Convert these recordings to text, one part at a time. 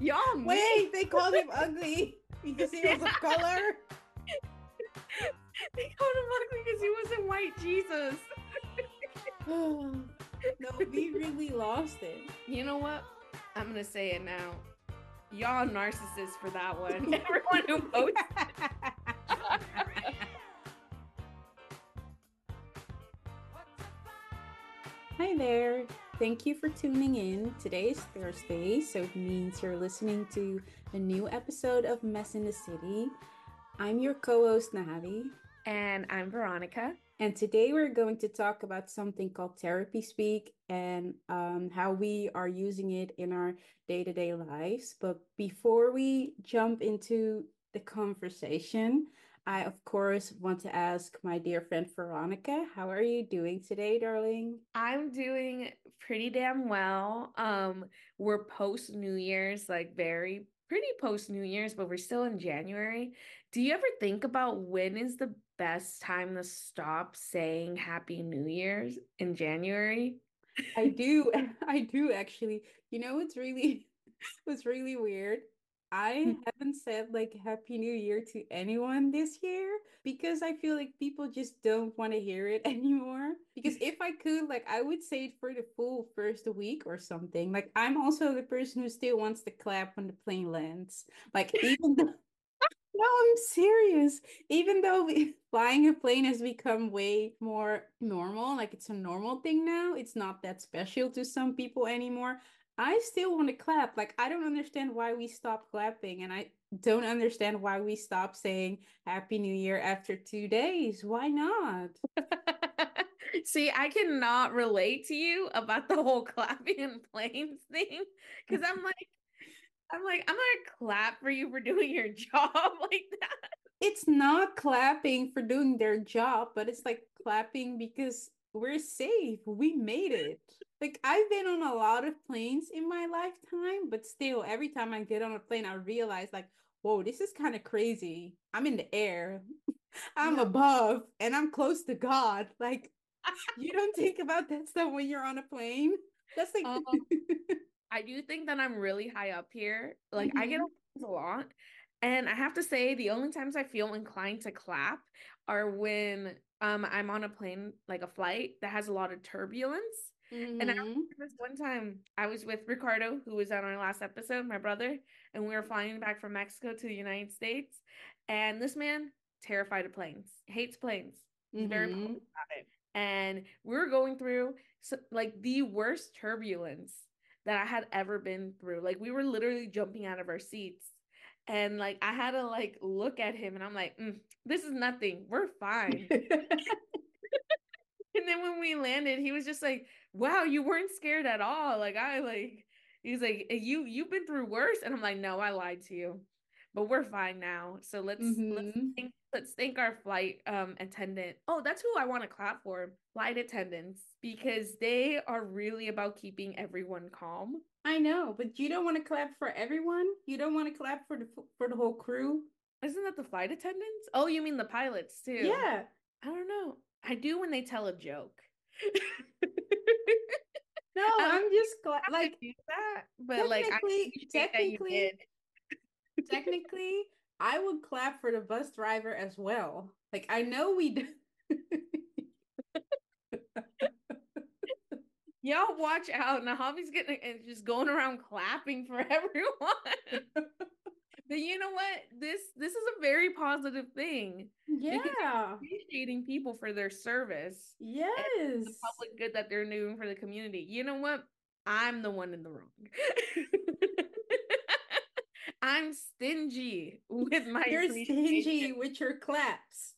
Yum! Wait, they called him ugly because he was of color? They called him ugly because he wasn't white. Jesus. No, we really lost it. You know what? I'm going to say it now. Y'all narcissists for that one. Everyone who votes. Hi there. Thank you for tuning in. Today is Thursday, so it means you're listening to a new episode of Mess in the City. I'm your co-host, Nahavi. And I'm Veronica. And today we're going to talk about something called Therapy Speak and how we are using it in our day-to-day lives. But before we jump into the conversation, I, of course, want to ask my dear friend Veronica, how are you doing today, darling? I'm doing pretty damn well. We're post-New Year's, like pretty post-New Year's, but we're still in January. Do you ever think about when is the best time to stop saying Happy New Year's in January? I do actually. You know what's really weird? I haven't said like Happy New Year to anyone this year because I feel like people just don't want to hear it anymore. Because if I could, like, I would say it for the full first week or something. Like, I'm also the person who still wants to clap when the plane lands. Like, even though, no, I'm serious. Even though flying a plane has become way more normal, like it's a normal thing now. It's not that special to some people anymore. I still want to clap. Like, I don't understand why we stopped clapping. And I don't understand why we stopped saying Happy New Year after 2 days. Why not? See, I cannot relate to you about the whole clapping and planes thing. Because I'm like, I'm going to clap for you for doing your job like that. It's not clapping for doing their job, but it's like clapping because we're safe. We made it. Like, I've been on a lot of planes in my lifetime, but still, every time I get on a plane, I realize, like, whoa, this is kind of crazy. I'm in the air. I'm above, and I'm close to God. Like, you don't think about that stuff when you're on a plane. That's like... I do think that I'm really high up here. Like, I get on planes a lot, and I have to say the only times I feel inclined to clap are when I'm on a plane, like a flight that has a lot of turbulence. And I remember this one time I was with Ricardo, who was on our last episode, my brother, and we were flying back from Mexico to the United States. And this man, terrified of planes, hates planes. He's very public about it. And we were going through like the worst turbulence that I had ever been through. Like, we were literally jumping out of our seats. And like, I had to like look at him and I'm like, this is nothing. We're fine. And then when we landed, he was just like, wow, you weren't scared at all. Like, he's like, you've been through worse. And I'm like, no, I lied to you, but we're fine now. So let's thank our flight attendant. Oh, that's who I want to clap for. Flight attendants, because they are really about keeping everyone calm. I know, but you don't want to clap for everyone. You don't want to clap for the whole crew. Isn't that the flight attendants? Oh, you mean the pilots too? Yeah. I don't know. I do when they tell a joke. No, I'm just glad like do that, but like I technically I would clap for the bus driver as well. Like, I know we do. Y'all watch out. Nahavi's just going around clapping for everyone. But you know what? This is a very positive thing. Yeah. Appreciating people for their service. Yes. And the public good that they're doing for the community. You know what? I'm the one in the wrong. I'm stingy with my... You're stingy with your claps.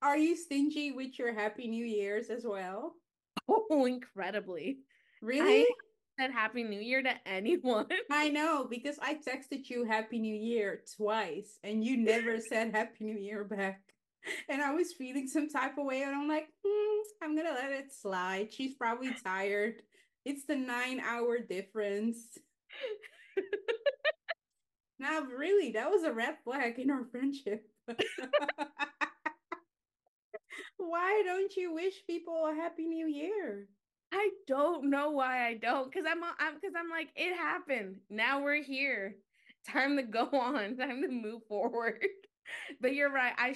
Are you stingy with your Happy New Year's as well? Oh, incredibly. Really? Said Happy New Year to anyone. I know, because I texted you Happy New Year twice and you never said Happy New Year back. And I was feeling some type of way and I'm like, I'm gonna let it slide. She's probably tired. It's the 9-hour difference. Now, really, that was a red flag in our friendship. Why don't you wish people a happy new year? I don't know why I don't, because I'm like, it happened. Now we're here. Time to go on. Time to move forward. But you're right. I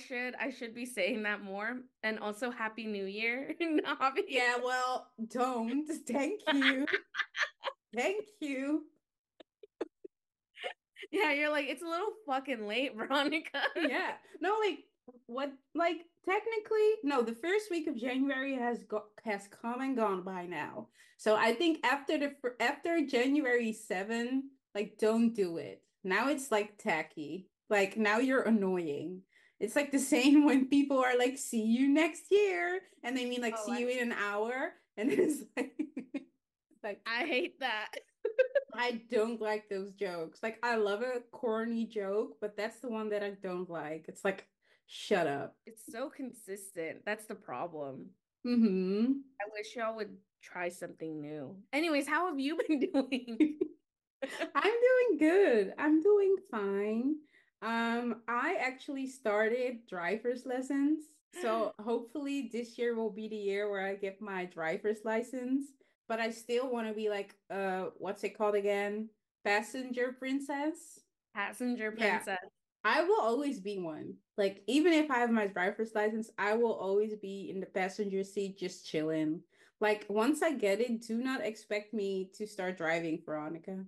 should be saying that more. And also, happy new year, Nahavi. Yeah, well, don't. Thank you. Thank you. Yeah, you're like, it's a little fucking late, Veronica. Yeah. No, like, what, like, technically, no, the first week of January has come and gone by now. So I think after January 7, like, don't do it. Now it's, like, tacky. Like, now you're annoying. It's, like, the same when people are, like, see you next year. And they mean, like, you in an hour. And it's, like, I hate that. I don't like those jokes. Like, I love a corny joke, but that's the one that I don't like. It's like, shut up. It's so consistent. That's the problem. Mm-hmm. I wish y'all would try something new. Anyways, how have you been doing? I'm doing good. I'm doing fine. I actually started driver's lessons. So hopefully this year will be the year where I get my driver's license. But I still want to be like, what's it called again? Passenger princess? Passenger princess. Yeah. I will always be one. Like, even if I have my driver's license, I will always be in the passenger seat just chilling. Like, once I get it, do not expect me to start driving, Veronica.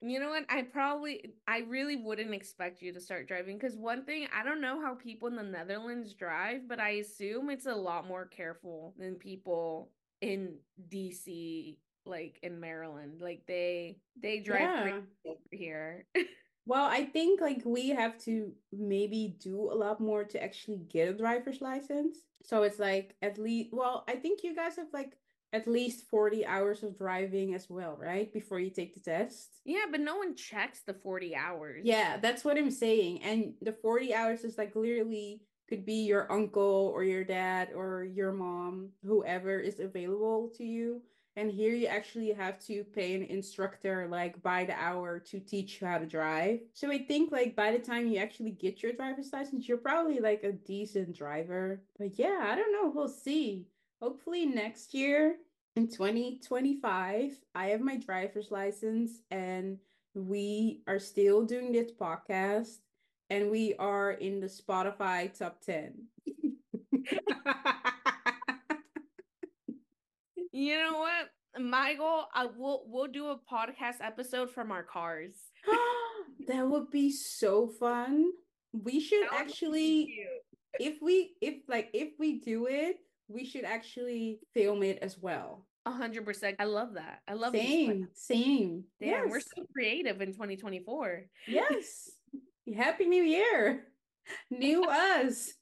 You know what? I really wouldn't expect you to start driving, because one thing, I don't know how people in the Netherlands drive, but I assume it's a lot more careful than people in DC, like in Maryland. Like, they drive over here. Well, I think, like, we have to maybe do a lot more to actually get a driver's license. So it's like, at least, well, I think you guys have like at least 40 hours of driving as well, right? Before you take the test. Yeah, but no one checks the 40 hours. Yeah, that's what I'm saying. And the 40 hours is like literally could be your uncle or your dad or your mom, whoever is available to you. And here you actually have to pay an instructor like by the hour to teach you how to drive. So I think like by the time you actually get your driver's license, you're probably like a decent driver. But yeah, I don't know. We'll see. Hopefully next year in 2025, I have my driver's license and we are still doing this podcast and we are in the Spotify top 10. You know what? My goal, we'll do a podcast episode from our cars. That would be so fun. We should actually, if we do it, we should actually film it as well. 100%. I love that. I love it. Same. Damn, yes. We're so creative in 2024. Yes. Happy New Year. New us.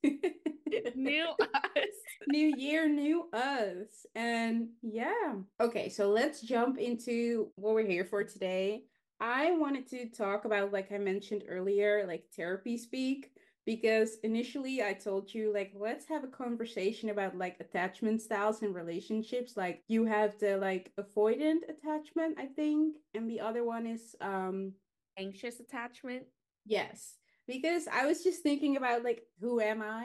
New us. New year, new us. And yeah. Okay, so let's jump into what we're here for today. I wanted to talk about, like I mentioned earlier, like therapy speak, because initially I told you, like, let's have a conversation about like attachment styles and relationships. Like, you have the like avoidant attachment, I think, and the other one is anxious attachment. Yes. Because I was just thinking about, like, who am I?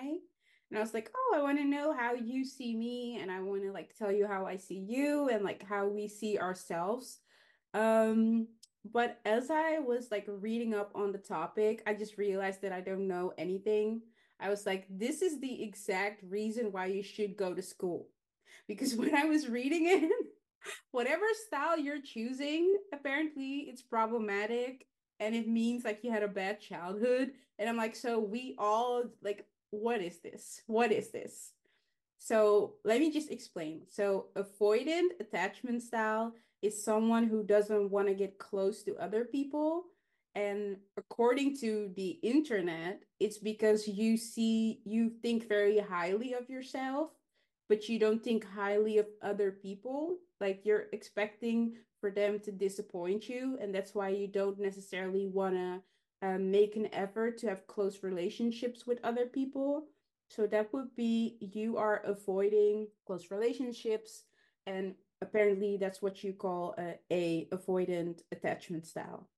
And I was like, oh, I want to know how you see me. And I want to, like, tell you how I see you and, like, how we see ourselves. But as I was, like, reading up on the topic, I just realized that I don't know anything. I was like, this is the exact reason why you should go to school. Because when I was reading it, whatever style you're choosing, apparently it's problematic. And it means like you had a bad childhood. And I'm like, so we all like, what is this? What is this? So let me just explain. So avoidant attachment style is someone who doesn't want to get close to other people. And according to the internet, it's because you think very highly of yourself, but you don't think highly of other people. Like, you're expecting for them to disappoint you, and that's why you don't necessarily want to make an effort to have close relationships with other people. So that would be, you are avoiding close relationships, and apparently that's what you call a avoidant attachment style.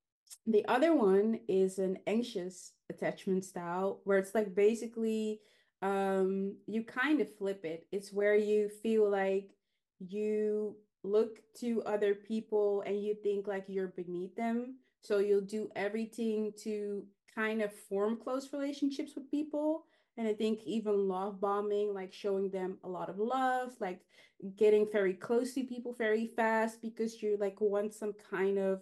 The other one is an anxious attachment style, where it's like basically you kind of flip it. It's where you feel like you look to other people and you think like you're beneath them. So you'll do everything to kind of form close relationships with people. And I think even love bombing, like showing them a lot of love, like getting very close to people very fast because you like want some kind of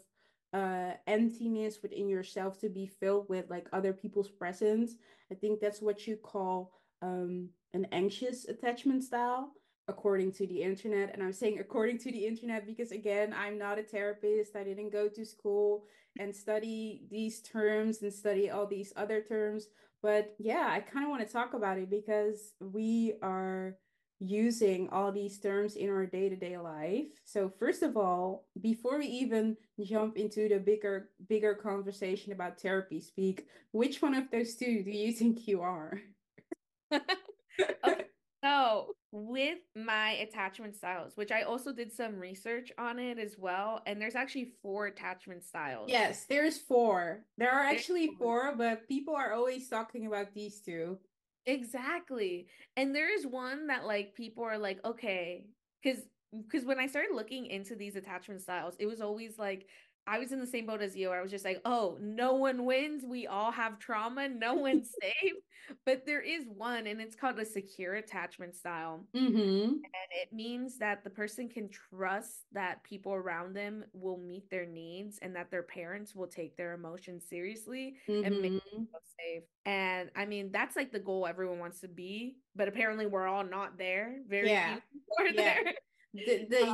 emptiness within yourself to be filled with like other people's presence. I think that's what you call an anxious attachment style, according to the internet. And I'm saying according to the internet because, again, I'm not a therapist. I didn't go to school and study these terms and study all these other terms. But yeah, I kind of want to talk about it because we are using all these terms in our day-to-day life. So first of all, before we even jump into the bigger conversation about therapy speak, which one of those two do you think you are? Okay. So with my attachment styles, which I also did some research on it as well, and there's actually 4 attachment styles. Yes, there's 4. There are actually 4, but people are always talking about these 2. Exactly. And there is one that like people are like, okay, because when I started looking into these attachment styles, it was always like, I was in the same boat as you. I was just like, oh, no one wins. We all have trauma. No one's safe. But there is one, and it's called a secure attachment style. Mm-hmm. And it means that the person can trust that people around them will meet their needs and that their parents will take their emotions seriously and make them feel safe. And I mean, that's like the goal everyone wants to be, but apparently we're all not there. Very few people are there.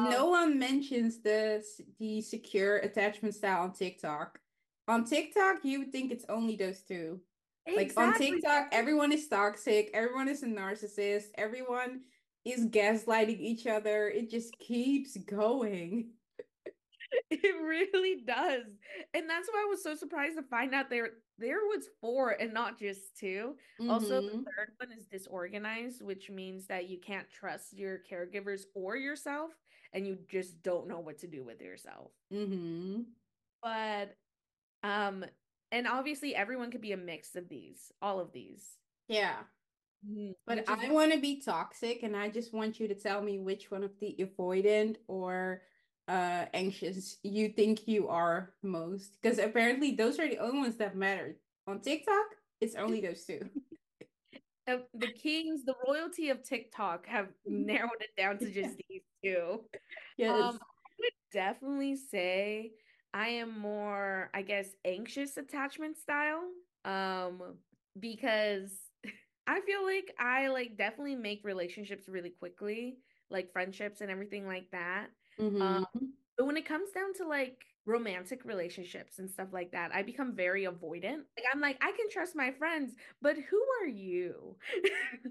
No one mentions the secure attachment style on TikTok. On TikTok, you would think it's only those 2. Exactly. Like on TikTok, everyone is toxic. Everyone is a narcissist. Everyone is gaslighting each other. It just keeps going. It really does. And that's why I was so surprised to find out there was 4 and not just 2. Mm-hmm. Also, the third one is disorganized, which means that you can't trust your caregivers or yourself, and you just don't know what to do with yourself. Mm-hmm. But, and obviously everyone could be a mix of these, all of these. Yeah. Mm-hmm. But I want to be toxic, and I just want you to tell me which one of the avoidant or anxious you think you are most, because apparently those are the only ones that matter on TikTok. It's only those 2. The kings, the royalty of TikTok, have narrowed it down to just these 2. Yes, I would definitely say I am more, I guess, anxious attachment style, because I feel like I definitely make relationships really quickly, like friendships and everything like that. Mm-hmm. But when it comes down to romantic relationships and stuff like that, I become very avoidant. I'm like, I can trust my friends, but who are you?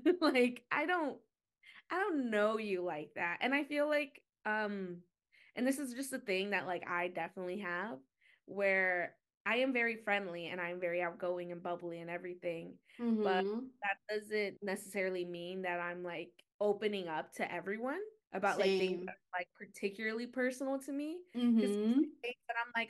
I don't know you like that. And I feel like, and this is just a thing that I definitely have, where I am very friendly and I'm very outgoing and bubbly and everything. Mm-hmm. But that doesn't necessarily mean that I'm opening up to everyone about things that are particularly personal to me. Because I'm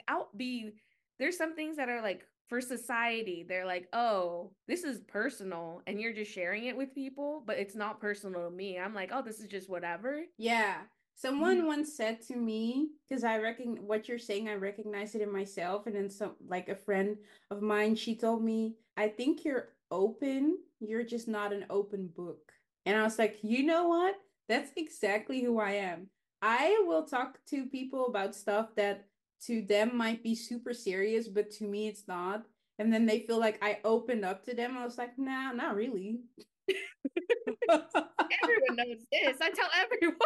there's some things that are for society, they're oh, this is personal, and you're just sharing it with people, but it's not personal to me. I'm oh, this is just whatever. Yeah. Someone once said to me, because I reckon what you're saying, I recognize it in myself. And then some, a friend of mine, she told me, I think you're open, you're just not an open book. And I was like, you know what? That's exactly who I am. I will talk to people about stuff that to them might be super serious, but to me it's not. And then they feel like I opened up to them. I was like, nah, not really. Everyone knows this. I tell everyone.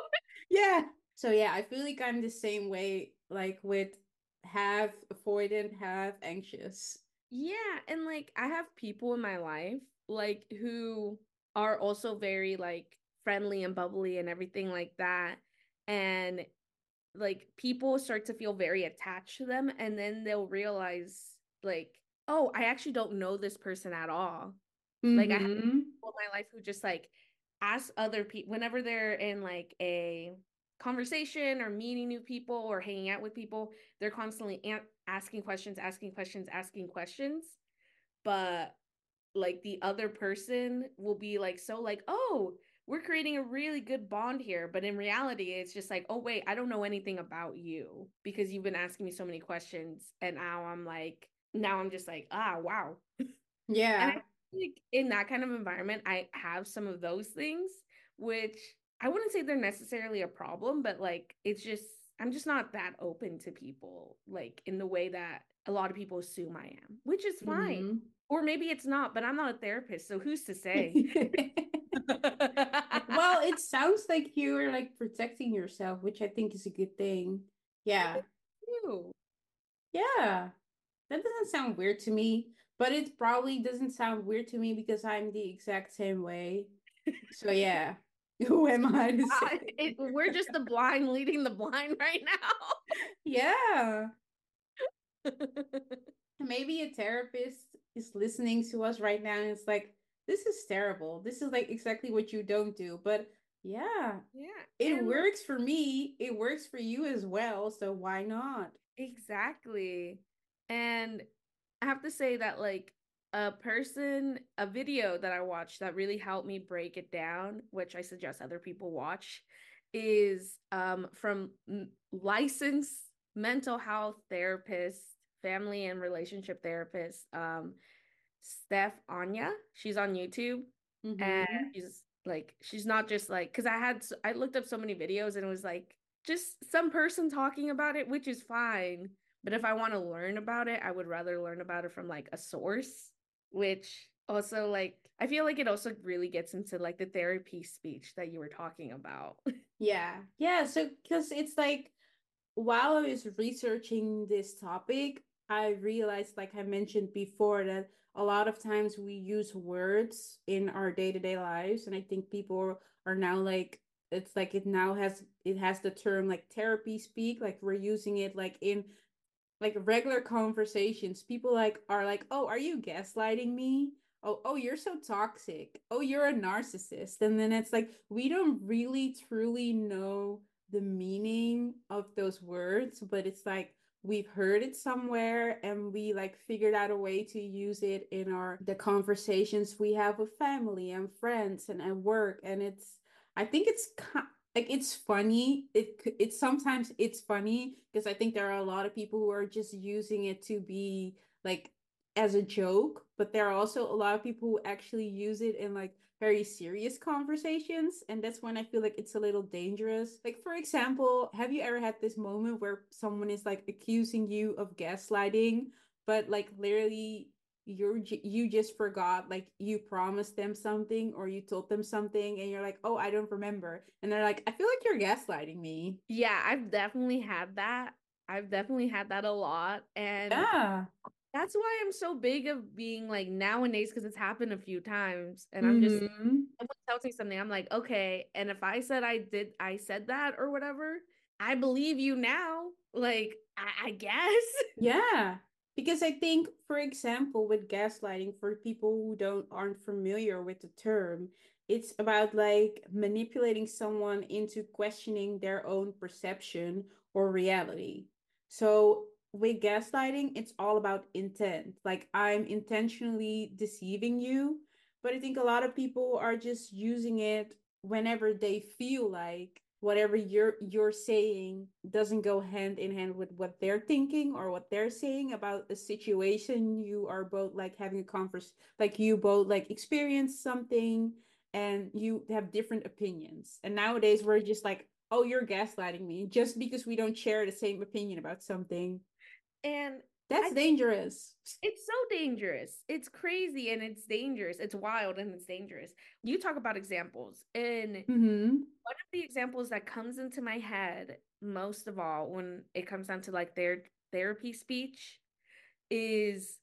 Yeah. So yeah, I feel like I'm the same way, with half avoidant, half anxious. Yeah. And I have people in my life, who are also very, friendly and bubbly and everything like that, and people start to feel very attached to them, and then they'll realize oh, I actually don't know this person at all. Mm-hmm. I have people in my life who just ask other people whenever they're in a conversation or meeting new people or hanging out with people, they're constantly asking questions, but like the other person will be like, so like, oh, we're creating a really good bond here. But in reality, it's just like, oh, wait, I don't know anything about you because you've been asking me so many questions. And now I'm like, ah, wow. Yeah. And I think in that kind of environment, I have some of those things, which I wouldn't say they're necessarily a problem, but like, it's just, I'm just not that open to people, like in the way that a lot of people assume I am, which is fine. Mm-hmm. Or maybe it's not, but I'm not a therapist. So who's to say? Well, it sounds like you're like protecting yourself, which I think is a good thing. Yeah. Yeah. That doesn't sound weird to me, but it probably doesn't sound weird to me because I'm the exact same way. So yeah. Who am I to say? We're just the blind leading the blind right now. Yeah. Maybe a therapist is listening to us right now and it's like, this is terrible. This is like exactly what you don't do. But yeah, it works for me. It works for you as well. So why not? Exactly. And I have to say that like a video that I watched that really helped me break it down, which I suggest other people watch, is from licensed mental health therapist, family and relationship therapist, Steph Anya. She's on YouTube. Mm-hmm. And she's not just like, because I looked up so many videos and it was like just some person talking about it, which is fine, but if I want to learn about it, I would rather learn about it from like a source, which also like I feel like it also really gets into like the therapy speech that you were talking about. yeah So because it's like while I was researching this topic, I realized, like I mentioned before, that a lot of times we use words in our day-to-day lives, and I think people are now like, it's like it has the term like therapy speak, like we're using it like in like regular conversations. People like are like, oh, are you gaslighting me? Oh, you're so toxic. Oh, you're a narcissist. And then it's like we don't really truly know the meaning of those words, but it's like we've heard it somewhere and we like figured out a way to use it in the conversations we have with family and friends and at work. And it's funny. Sometimes it's funny because I think there are a lot of people who are just using it to be like as a joke, but there are also a lot of people who actually use it in like very serious conversations, and that's when I feel like it's a little dangerous. Like, for example, have you ever had this moment where someone is like accusing you of gaslighting, but like literally you just forgot, like you promised them something or you told them something and you're like, oh, I don't remember, and they're like, I feel like you're gaslighting me. Yeah, I've definitely had that a lot. And yeah, that's why I'm so big of being like nowadays, because it's happened a few times and I'm just, someone tells me something, I'm like, okay. And if I said I said that or whatever, I believe you now. Like, I guess. Yeah. Because I think, for example, with gaslighting, for people who aren't familiar with the term, it's about like manipulating someone into questioning their own perception or reality. So with gaslighting, it's all about intent. Like, I'm intentionally deceiving you, but I think a lot of people are just using it whenever they feel like whatever you're saying doesn't go hand in hand with what they're thinking or what they're saying about a situation. You are both like having a conversation, like you both like experience something and you have different opinions. And nowadays we're just like, oh, you're gaslighting me, just because we don't share the same opinion about something. And that's dangerous. It's so dangerous. It's crazy and it's dangerous. It's wild and it's dangerous. You talk about examples. And one of the examples that comes into my head most of all when it comes down to like their therapy speech is,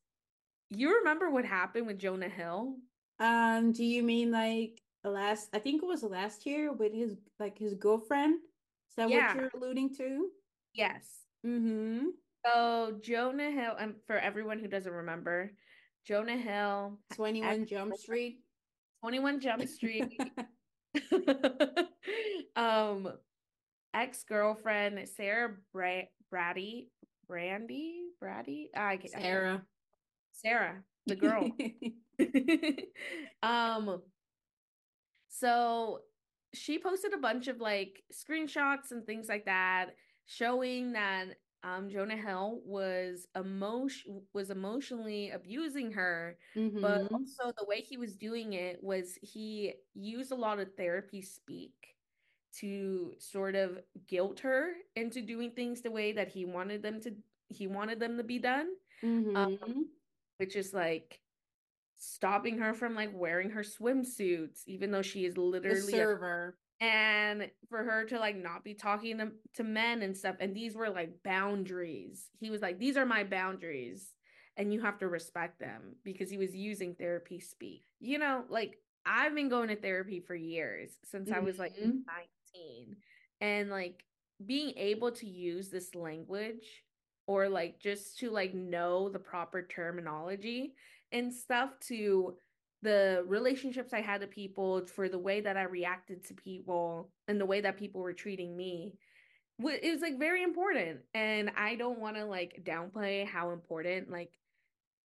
you remember what happened with Jonah Hill? Do you mean like I think it was last year with his girlfriend? Is that what you're alluding to? Yes. Mm-hmm. So Jonah Hill, and for everyone who doesn't remember, Jonah Hill, 21 Jump Street, ex-girlfriend Sarah Brady, the girl, So she posted a bunch of like screenshots and things like that showing that Jonah Hill was emotionally abusing her, mm-hmm. but also the way he was doing it was he used a lot of therapy speak to sort of guilt her into doing things the way that he wanted them to be done, mm-hmm. Which is like stopping her from like wearing her swimsuits, even though she is literally a server. And for her to like not be talking to men and stuff. And these were like boundaries. He was like, these are my boundaries and you have to respect them, because he was using therapy speak. You know, like I've been going to therapy for years, since mm-hmm. I was like 19, and like being able to use this language or like just to like know the proper terminology and stuff to the relationships I had to people, for the way that I reacted to people and the way that people were treating me, it was like very important. And I don't want to like downplay how important like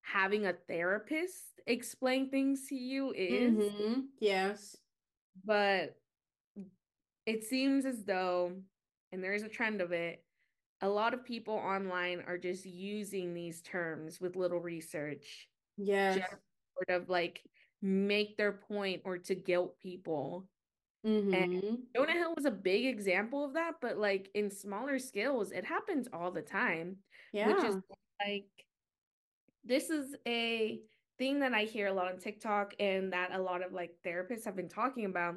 having a therapist explain things to you is. Mm-hmm. Yes. But it seems as though, and there is a trend of it, a lot of people online are just using these terms with little research. Yes. Just sort of like make their point or to guilt people. Mm-hmm. And Jonah Hill was a big example of that, but like in smaller scales, it happens all the time. Yeah. Which is like, this is a thing that I hear a lot on TikTok and that a lot of like therapists have been talking about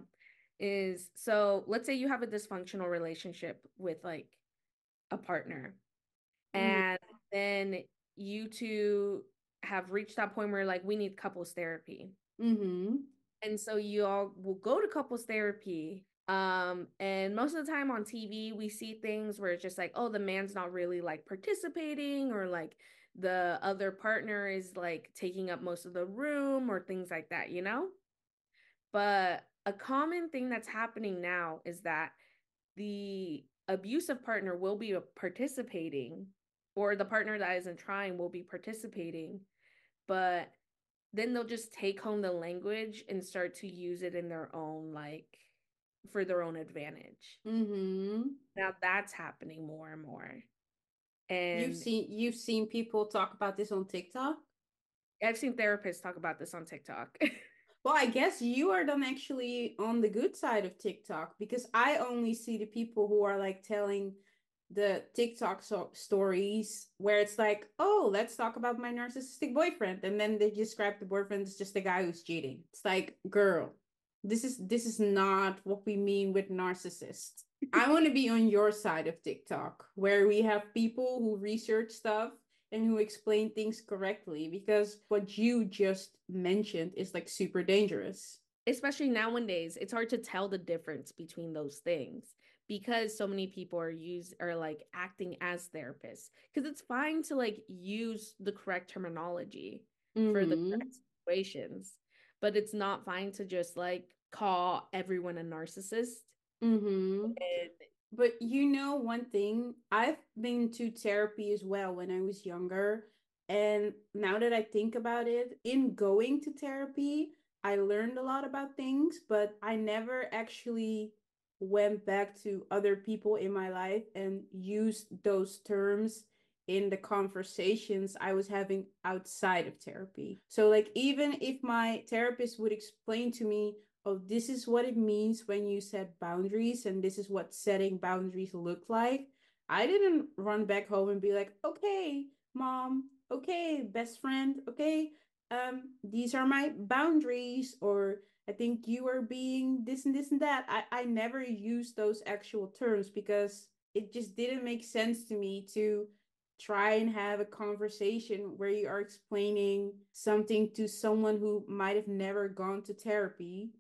is, so let's say you have a dysfunctional relationship with like a partner, mm-hmm. and then you two have reached that point where like we need couples therapy, mm-hmm. and so you all will go to couples therapy, and most of the time on TV we see things where it's just like, oh, the man's not really like participating, or like the other partner is like taking up most of the room or things like that, you know. But a common thing that's happening now is that the abusive partner will be participating, or the partner that isn't trying will be participating, but then they'll just take home the language and start to use it in their own, like, for their own advantage. Mm-hmm. Now that's happening more and more. And you've seen people talk about this on TikTok? I've seen therapists talk about this on TikTok. Well, I guess you are then actually on the good side of TikTok, because I only see the people who are like telling the TikTok stories where it's like, oh, let's talk about my narcissistic boyfriend, and then they describe the boyfriend as just a guy who's cheating. It's like, girl, this is not what we mean with narcissist. I want to be on your side of TikTok, where we have people who research stuff and who explain things correctly, because what you just mentioned is like super dangerous. Especially nowadays, it's hard to tell the difference between those things, because so many people are like acting as therapists, because it's fine to like use the correct terminology, mm-hmm. for the correct situations, but it's not fine to just like call everyone a narcissist. Mm-hmm. But you know, one thing, I've been to therapy as well when I was younger, and now that I think about it, in going to therapy, I learned a lot about things, but I never actually went back to other people in my life and used those terms in the conversations I was having outside of therapy. So like, even if my therapist would explain to me, oh, this is what it means when you set boundaries, and this is what setting boundaries look like, I didn't run back home and be like, okay, mom, okay, best friend, okay, these are my boundaries, or I think you are being this and this and that. I never used those actual terms, because it just didn't make sense to me to try and have a conversation where you are explaining something to someone who might have never gone to therapy,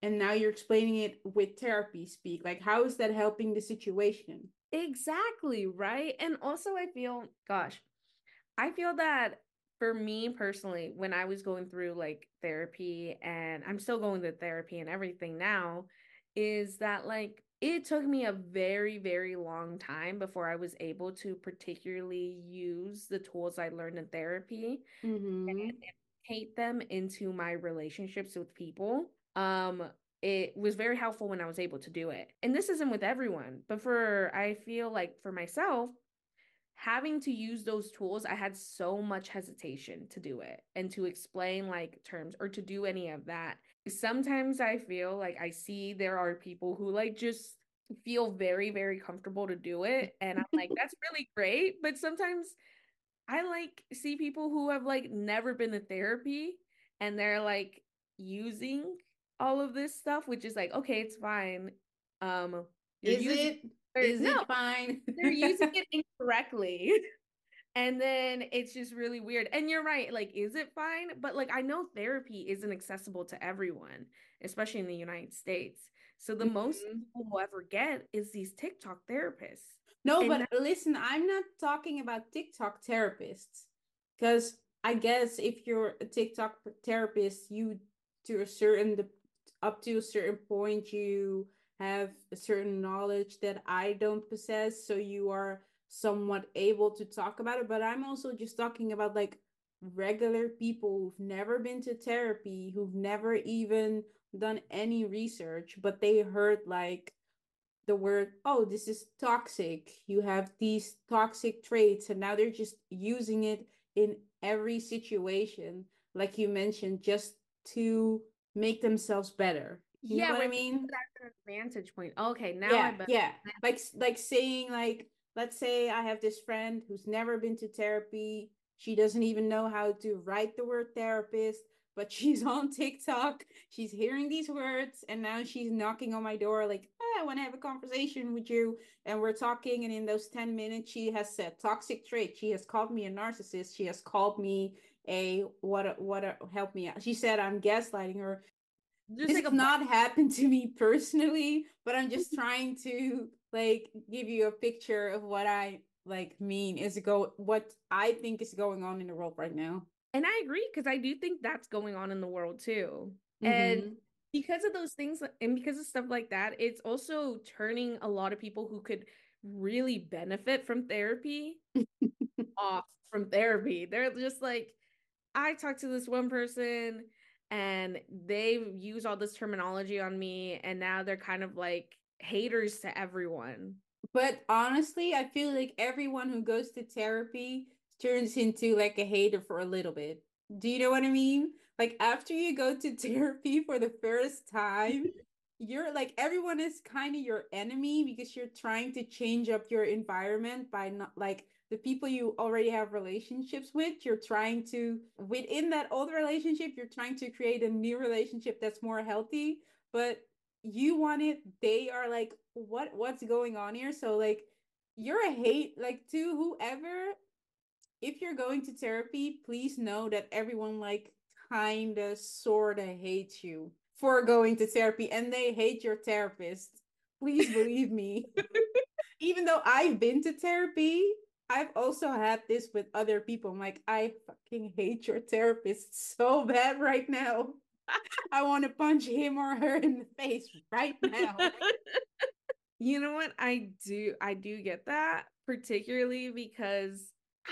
and now you're explaining it with therapy speak. Like, how is that helping the situation? Exactly, right? And also I feel that for me personally, when I was going through like therapy, and I'm still going to therapy and everything now, is that like it took me a very, very long time before I was able to particularly use the tools I learned in therapy, mm-hmm. and inculcate them into my relationships with people. It was very helpful when I was able to do it. And this isn't with everyone, but I feel like for myself, having to use those tools, I had so much hesitation to do it and to explain like terms or to do any of that. Sometimes I feel like I see there are people who like just feel very, very comfortable to do it. And I'm like, that's really great. But sometimes I like see people who have like never been to therapy and they're like using all of this stuff, which is like, okay, it's fine. Is it fine? They're using it incorrectly. And then it's just really weird. And you're right. Like, is it fine? But like, I know therapy isn't accessible to everyone, especially in the United States. So the most people will ever get is these TikTok therapists. No, and but listen, I'm not talking about TikTok therapists, because I guess if you're a TikTok therapist, you up to a certain point, you have a certain knowledge that I don't possess. So you are somewhat able to talk about it. But I'm also just talking about like regular people who've never been to therapy, who've never even done any research, but they heard like the word, oh, this is toxic. You have these toxic traits, and now they're just using it in every situation. Like you mentioned, just to make themselves better. You know what I mean? That's an advantage point. Okay, now I better. Yeah. Like saying like, let's say I have this friend who's never been to therapy. She doesn't even know how to write the word therapist, but she's on TikTok. She's hearing these words, and now she's knocking on my door like, I want to have a conversation with you. And we're talking, and in those 10 minutes, she has said toxic trait. She has called me a narcissist. She has called me help me out. She said I'm gaslighting her. This has not happened to me personally, but I'm just trying to like give you a picture of what I like mean is what I think is going on in the world right now. And I agree, because I do think that's going on in the world too. Mm-hmm. And because of those things and because of stuff like that, it's also turning a lot of people who could really benefit from therapy off from therapy. They're just like, I talked to this one person and they use all this terminology on me, and now they're kind of like haters to everyone. But honestly, I feel like everyone who goes to therapy turns into like a hater for a little bit. Do you know what I mean? Like after you go to therapy for the first time, you're like, everyone is kind of your enemy, because you're trying to change up your environment by not like the people you already have relationships with. You're trying to, within that old relationship, you're trying to create a new relationship that's more healthy, but you want it. They are like, what's going on here? So like, you're a hate, like to whoever, if you're going to therapy, please know that everyone like kind of sort of hates you for going to therapy, and they hate your therapist. Please believe me. Even though I've been to therapy, I've also had this with other people. I'm like, I fucking hate your therapist so bad right now. I want to punch him or her in the face right now. You know what? I do get that, particularly because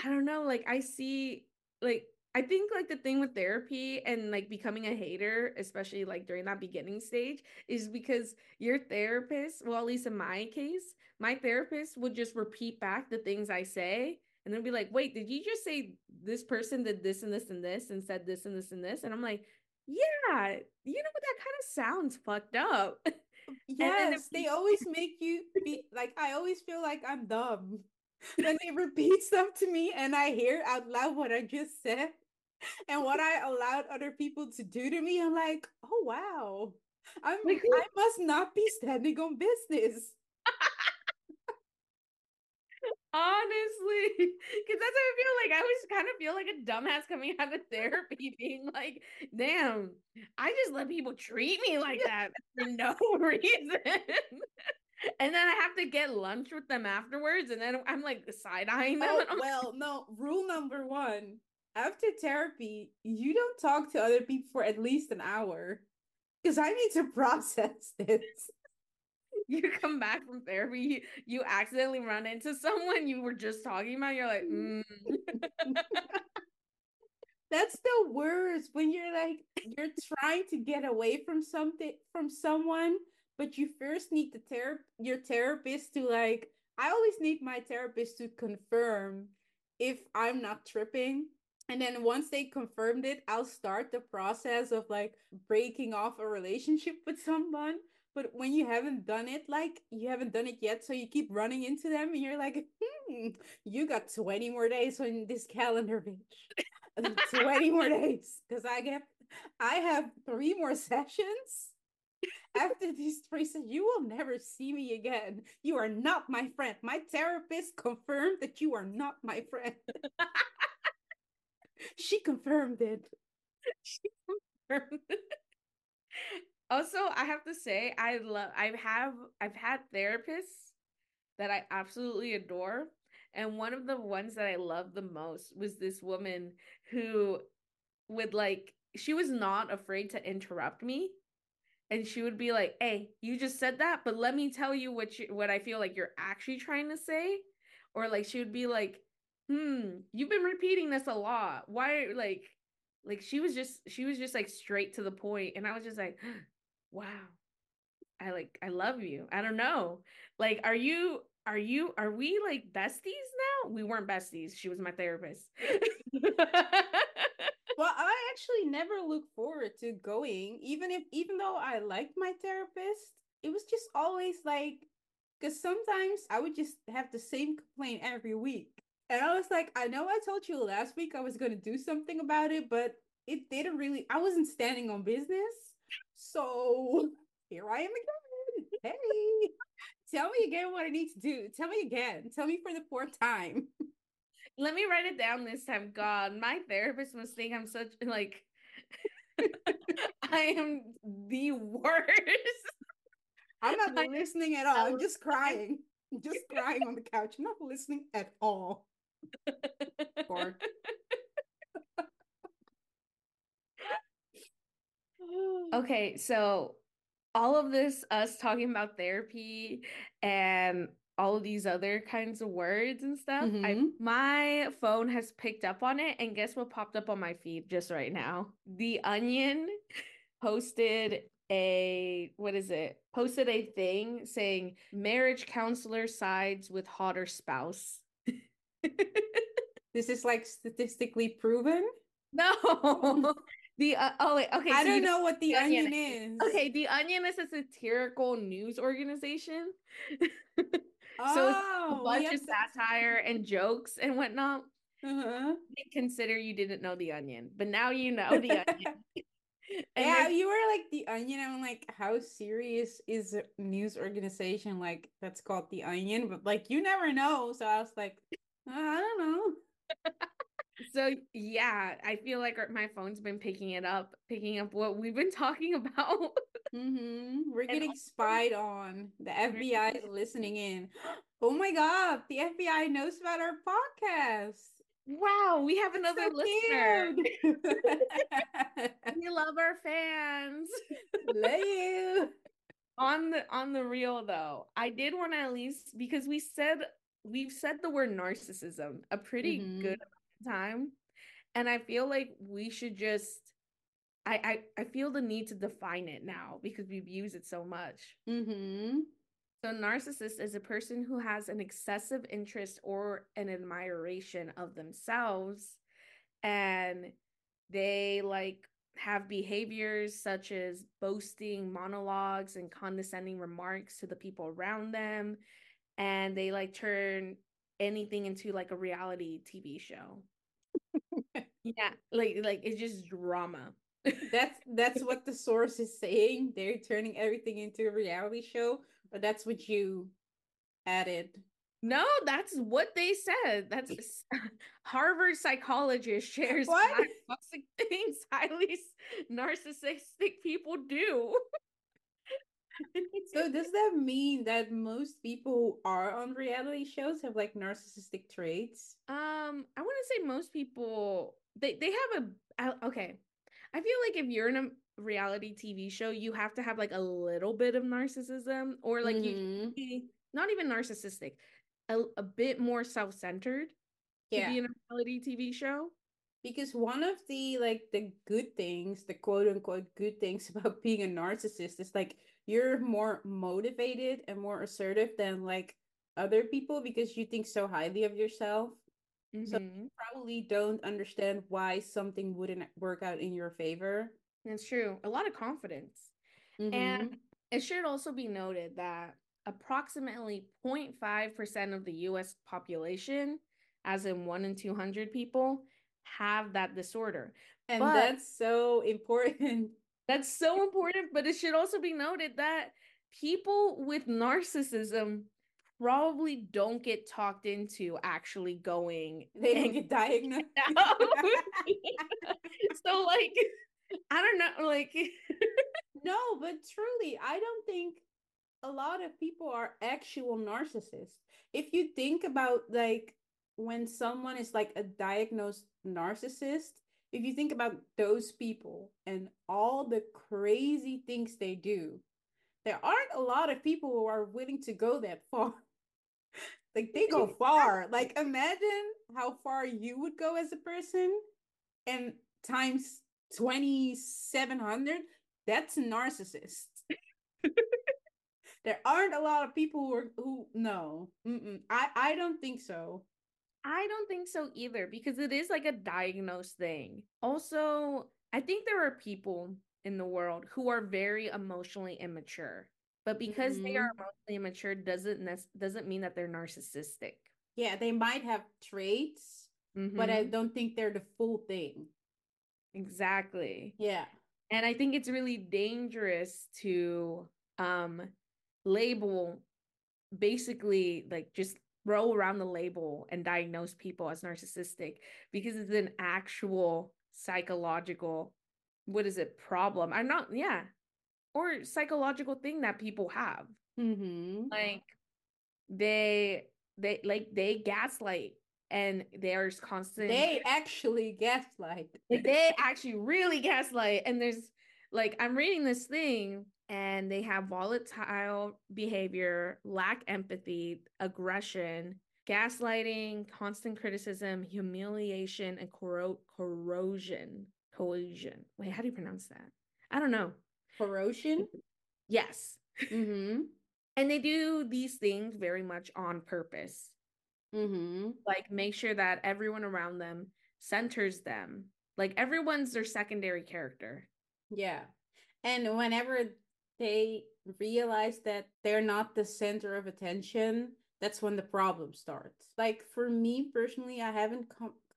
I don't know, like I see, like I think like the thing with therapy and like becoming a hater, especially like during that beginning stage, is because your therapist, well, at least in my case, my therapist would just repeat back the things I say. And then be like, wait, did you just say this person did this and this and this and said this and this and this? And I'm like, yeah, you know what? That kind of sounds fucked up. Yes, they always make you be like, I always feel like I'm dumb. When they repeat stuff to me and I hear out loud what I just said. And what I allowed other people to do to me, I'm like, oh, wow. I must not be standing on business. Honestly, because that's how I feel like. I always kind of feel like a dumbass coming out of therapy being like, damn, I just let people treat me like that for no reason. And then I have to get lunch with them afterwards. And then I'm like side-eyeing them. Oh, well, no, rule number one. After therapy, you don't talk to other people for at least an hour, because I need to process this. You come back from therapy, you accidentally run into someone you were just talking about. You're like, That's the worst, when you're like, you're trying to get away from something, from someone, but you first need the your therapist to like, I always need my therapist to confirm if I'm not tripping. And then once they confirmed it, I'll start the process of like breaking off a relationship with someone. But when you haven't done it, like you haven't done it yet, so you keep running into them and you're like, you got 20 more days on this calendar, bitch. 20 more days, because I have 3 more sessions. After these 3 sessions, you will never see me again. You are not my friend. My therapist confirmed that you are not my friend. She confirmed it. She confirmed it. Also, I have to say, I've had therapists that I absolutely adore. And one of the ones that I loved the most was this woman who would like, she was not afraid to interrupt me. And she would be like, hey, you just said that, but let me tell you what I feel like you're actually trying to say. Or like, she would be like, you've been repeating this a lot. Why? Like she was just like straight to the point. And I was just like, wow, I love you. I don't know. Like, are we like besties now? We weren't besties. She was my therapist. Well, I actually never looked forward to going, even though I liked my therapist. It was just always like, because sometimes I would just have the same complaint every week. And I was like, I know I told you last week I was going to do something about it, but it didn't really, I wasn't standing on business. So here I am again. Hey. Tell me again what I need to do. Tell me again. Tell me for the 4th time. Let me write it down this time. God, my therapist must think I'm such, like, I am the worst. I'm not listening at all. I'm just crying. I'm just crying on the couch. I'm not listening at all. Okay, so all of this, us talking about therapy and all of these other kinds of words and stuff, mm-hmm. My phone has picked up on it, and guess what popped up on my feed just right now? The Onion posted a thing saying, marriage counselor sides with hotter spouse. This is like statistically proven? No. Okay. I don't know what The Onion is. Okay, The Onion is a satirical news organization. So it's a bunch of satire and jokes and whatnot. Uh-huh. Consider you didn't know The Onion, but now you know The Onion. Yeah, you were like, The Onion. I'm like, how serious is a news organization like that's called The Onion? But like, you never know. So I was like, I don't know. So yeah, I feel like my phone's been picking up what we've been talking about. Mm-hmm. We're getting spied on. The FBI is listening in. Oh my God, the FBI knows about our podcast. Wow, we have another listener. We love our fans. Love you. On the real though, I did want to at least, because we've said the word narcissism a pretty good time, and I feel like we should just I feel the need to define it now because we've used it so much. So narcissist is a person who has an excessive interest or an admiration of themselves, and they like have behaviors such as boasting, monologues, and condescending remarks to the people around them, and they like turn anything into like a reality TV show. Yeah, like it's just drama. That's what the source is saying. They're turning everything into a reality show, but that's what you added. No, that's what they said. That's Harvard psychologist shares what toxic things highly narcissistic people do. So does that mean that most people who are on reality shows have like narcissistic traits? I want to say most people, they have okay. I feel like if you're in a reality TV show, you have to have like a little bit of narcissism, or like you not even narcissistic, a bit more self-centered to be in a reality TV show. Because one of the, like, the good things, the quote-unquote good things about being a narcissist is, like, you're more motivated and more assertive than, like, other people because you think so highly of yourself. Mm-hmm. So you probably don't understand why something wouldn't work out in your favor. That's true. A lot of confidence. Mm-hmm. And it should also be noted that approximately 0.5% of the U.S. population, as in 1 in 200 people, have that disorder. And but that's so important. That's so important, but it should also be noted that people with narcissism probably don't get talked into actually going. They don't get diagnosed. So, like, I don't know, like. No, but truly, I don't think a lot of people are actual narcissists. If you think about, like, when someone is, like, a diagnosed narcissist, if you think about those people and all the crazy things they do, there aren't a lot of people who are willing to go that far. Like, they go far. Like, imagine how far you would go as a person, and times 2,700, that's a narcissist. There aren't a lot of people who no. I don't think so. I don't think so either, because it is like a diagnosed thing. Also, I think there are people in the world who are very emotionally immature, but because mm-hmm. they are emotionally immature doesn't mean that they're narcissistic. Yeah, they might have traits, mm-hmm. but I don't think they're the full thing. Exactly. Yeah. And I think it's really dangerous to label, basically, like, just roll around the label and diagnose people as narcissistic, because it's an actual psychological, problem? Or psychological thing that people have. Mm-hmm. Like, they gaslight, and there's constant. They actually gaslight. They actually really gaslight, and there's, like, I'm reading this thing. And they have volatile behavior, lack empathy, aggression, gaslighting, constant criticism, humiliation, and corrosion. Wait, how do you pronounce that? I don't know. Corrosion? Yes. Mm-hmm. And they do these things very much on purpose. Mm-hmm. Like, make sure that everyone around them centers them. Like, everyone's their secondary character. Yeah. And whenever they realize that they're not the center of attention, that's when the problem starts. Like, for me personally, I haven't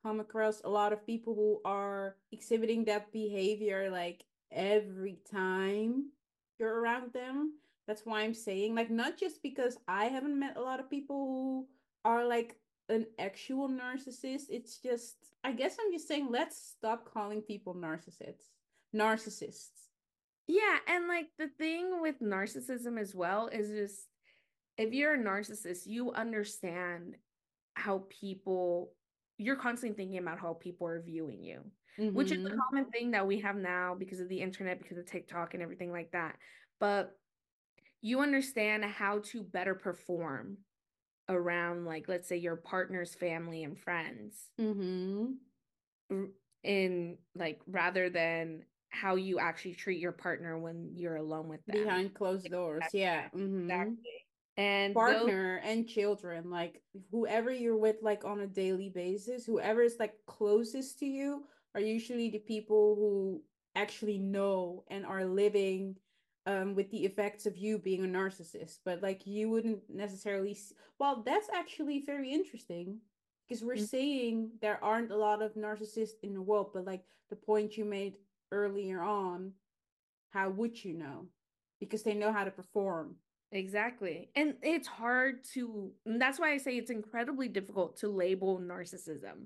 come across a lot of people who are exhibiting that behavior, like, every time you're around them. That's why I'm saying, like, not just because I haven't met a lot of people who are, like, an actual narcissist. It's just, I guess I'm just saying, let's stop calling people narcissists. Yeah, and, like, the thing with narcissism as well is just, if you're a narcissist, you understand how people, you're constantly thinking about how people are viewing you, mm-hmm. which is a common thing that we have now because of the internet, because of TikTok and everything like that. But you understand how to better perform around, like, let's say your partner's family and friends, mm-hmm. in, like, rather than how you actually treat your partner when you're alone with them behind closed doors. Exactly. Yeah. Mm-hmm. Exactly. And partner and children, like, whoever you're with, like, on a daily basis, whoever is, like, closest to you are usually the people who actually know and are living with the effects of you being a narcissist. But, like, you wouldn't necessarily well, that's actually very interesting. Because we're mm-hmm. saying there aren't a lot of narcissists in the world, but, like, the point you made earlier on, how would you know? Because they know how to perform. Exactly. And it's hard to, and that's why I say it's incredibly difficult to label narcissism,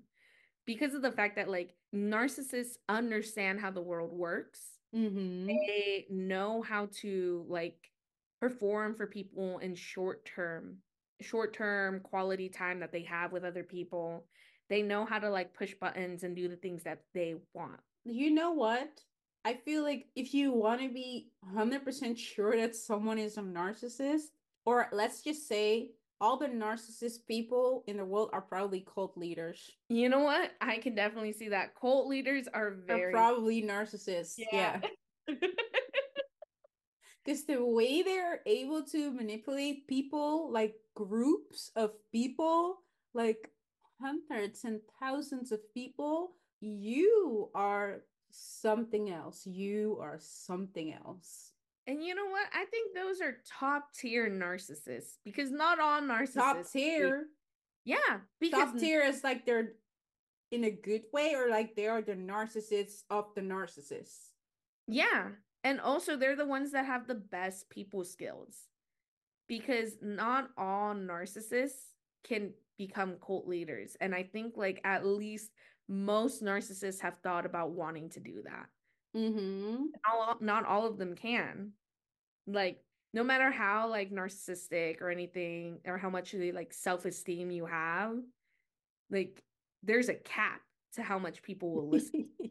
because of the fact that, like, narcissists understand how the world works. Mm-hmm. They know how to, like, perform for people in short-term quality time that they have with other people. They know how to, like, push buttons and do the things that they want. You know what? I feel like if you want to be 100% sure that someone is a narcissist, or let's just say all the narcissist people in the world are probably cult leaders. You know what? I can definitely see that. Cult leaders are very... They're probably narcissists. Yeah. Because the way they're able to manipulate people, like groups of people, like hundreds and thousands of people, you are something else. You are something else. And you know what? I think those are top tier narcissists, because not all narcissists. Top tier? Yeah. Because top tier is like they're in a good way, or like they are the narcissists of the narcissists. Yeah. And also they're the ones that have the best people skills, because not all narcissists can become cult leaders. And I think like at least most narcissists have thought about wanting to do that. Mm-hmm. Not all of them can. Like, no matter how like narcissistic or anything, or how much like self-esteem you have, like there's a cap to how much people will listen to.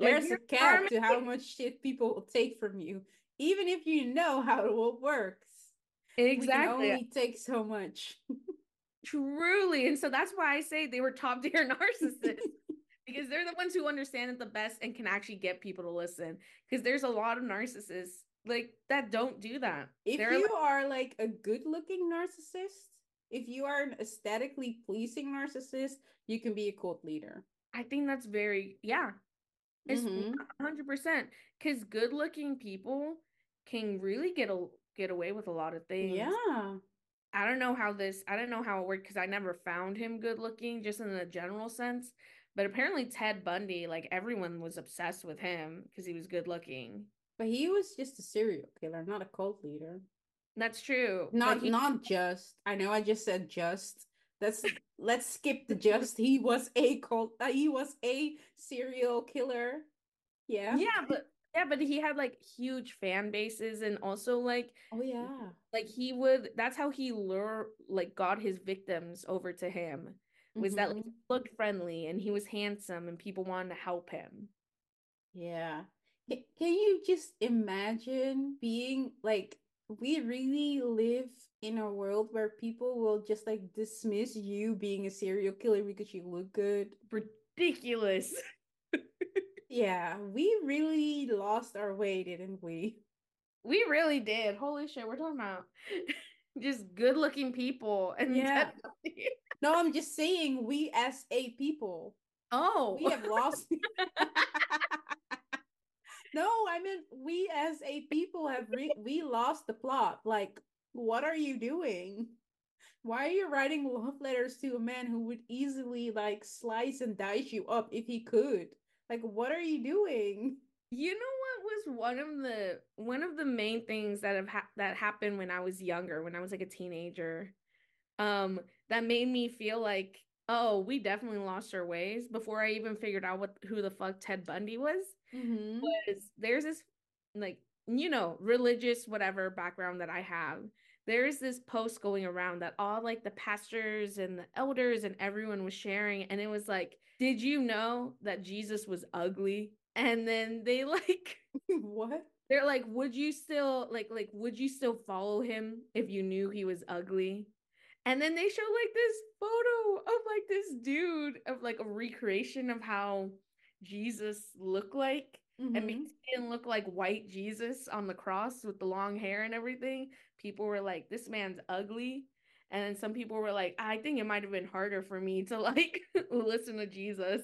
There's a cap to how much shit people will take from you, even if you know how it all works. Exactly. We can only take so much. Truly. And so that's why I say they were top tier narcissists, because they're the ones who understand it the best and can actually get people to listen. Because there's a lot of narcissists like that don't do that. If they're you are like a good looking narcissist, if you are an aesthetically pleasing narcissist, you can be a cult leader. I think that's very, yeah. It's 100%, because good looking people can really get away with a lot of things. Yeah. I don't know how it worked, because I never found him good looking, just in a general sense. But apparently Ted Bundy, like everyone was obsessed with him because he was good looking. But he was just a serial killer, not a cult leader. That's true. I know I just said just. Let's skip the just. He was a serial killer. Yeah. Yeah, but he had like huge fan bases, and also like, oh yeah, like he would. That's how he got his victims over to him. Was that like, he looked friendly and he was handsome and people wanted to help him. Yeah, can you just imagine being like, we really live in a world where people will just like dismiss you being a serial killer because you look good? Ridiculous. Yeah, we really lost our way, didn't we? We really did. Holy shit, we're talking about just good-looking people. And yeah. No, I'm just saying we as a people. Oh. We have lost. No, I mean we as a people have we lost the plot. Like, what are you doing? Why are you writing love letters to a man who would easily like slice and dice you up if he could? Like, what are you doing? You know what was one of the main things that that happened when I was younger, when I was like a teenager, that made me feel like, oh, we definitely lost our ways, before I even figured out who the fuck Ted Bundy was. Mm-hmm. Was there's this like, you know, religious whatever background that I have. There is this post going around that all like the pastors and the elders and everyone was sharing. And it was like, did you know that Jesus was ugly? And then they like, what? They're like, would you still follow him if you knew he was ugly? And then they show like this photo of like this dude, of like a recreation of how Jesus looked like. Mm-hmm. And because he didn't look like white Jesus on the cross with the long hair and everything, people were like, this man's ugly. And then some people were like, I think it might have been harder for me to like listen to Jesus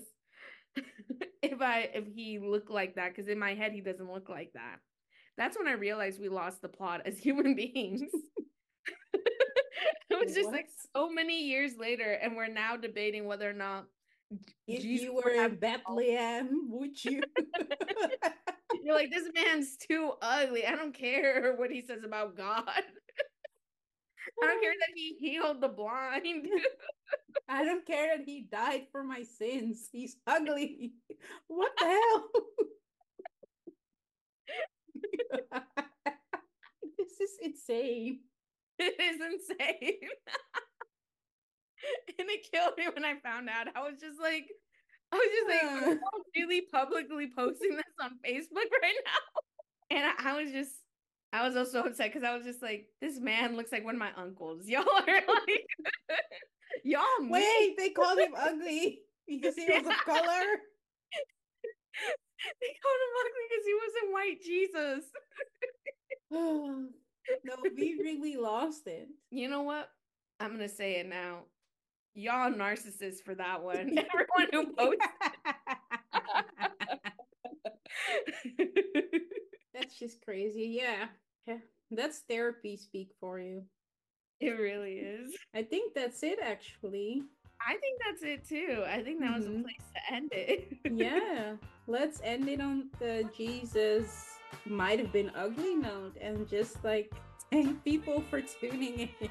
if he looked like that, because in my head he doesn't look like that. That's when I realized we lost the plot as human beings. It was just like so many years later, and we're now debating whether or not if Jesus, you were in Bethlehem, would you? You're like, this man's too ugly. I don't care what he says about God. I don't care that he healed the blind. I don't care that he died for my sins. He's ugly. What the hell? This is insane. It is insane. And it killed me when I found out. I was just like, I'm really publicly posting this on Facebook right now. And I was just, I I was also upset because I was just like, this man looks like one of my uncles. Y'all are like, y'all. Wait, they called him ugly because he was of color. They called him ugly because he wasn't white. Jesus. No, we really lost it. You know what? I'm gonna say it now. Y'all narcissists for that one. Everyone who votes. That's just crazy. Yeah, that's therapy speak for you. It really is. I think that's it, actually. I think that's it too. I think that was a place to end it. Yeah, let's end it on the Jesus might have been ugly note and just like thank people for tuning in.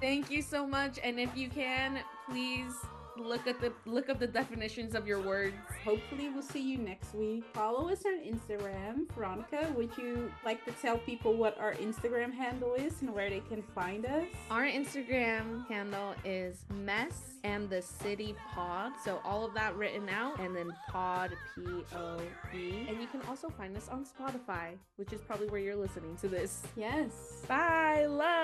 Thank you so much, and if you can, please look up the definitions of your words. Hopefully we'll see you next week. Follow us on Instagram. Veronica, would you like to tell people what our Instagram handle is and where they can find us? Our Instagram handle is Mess and the City Pod, so all of that written out, and then pod, Pod, and you can also find us on Spotify, which is probably where you're listening to this. Yes. Bye. Love.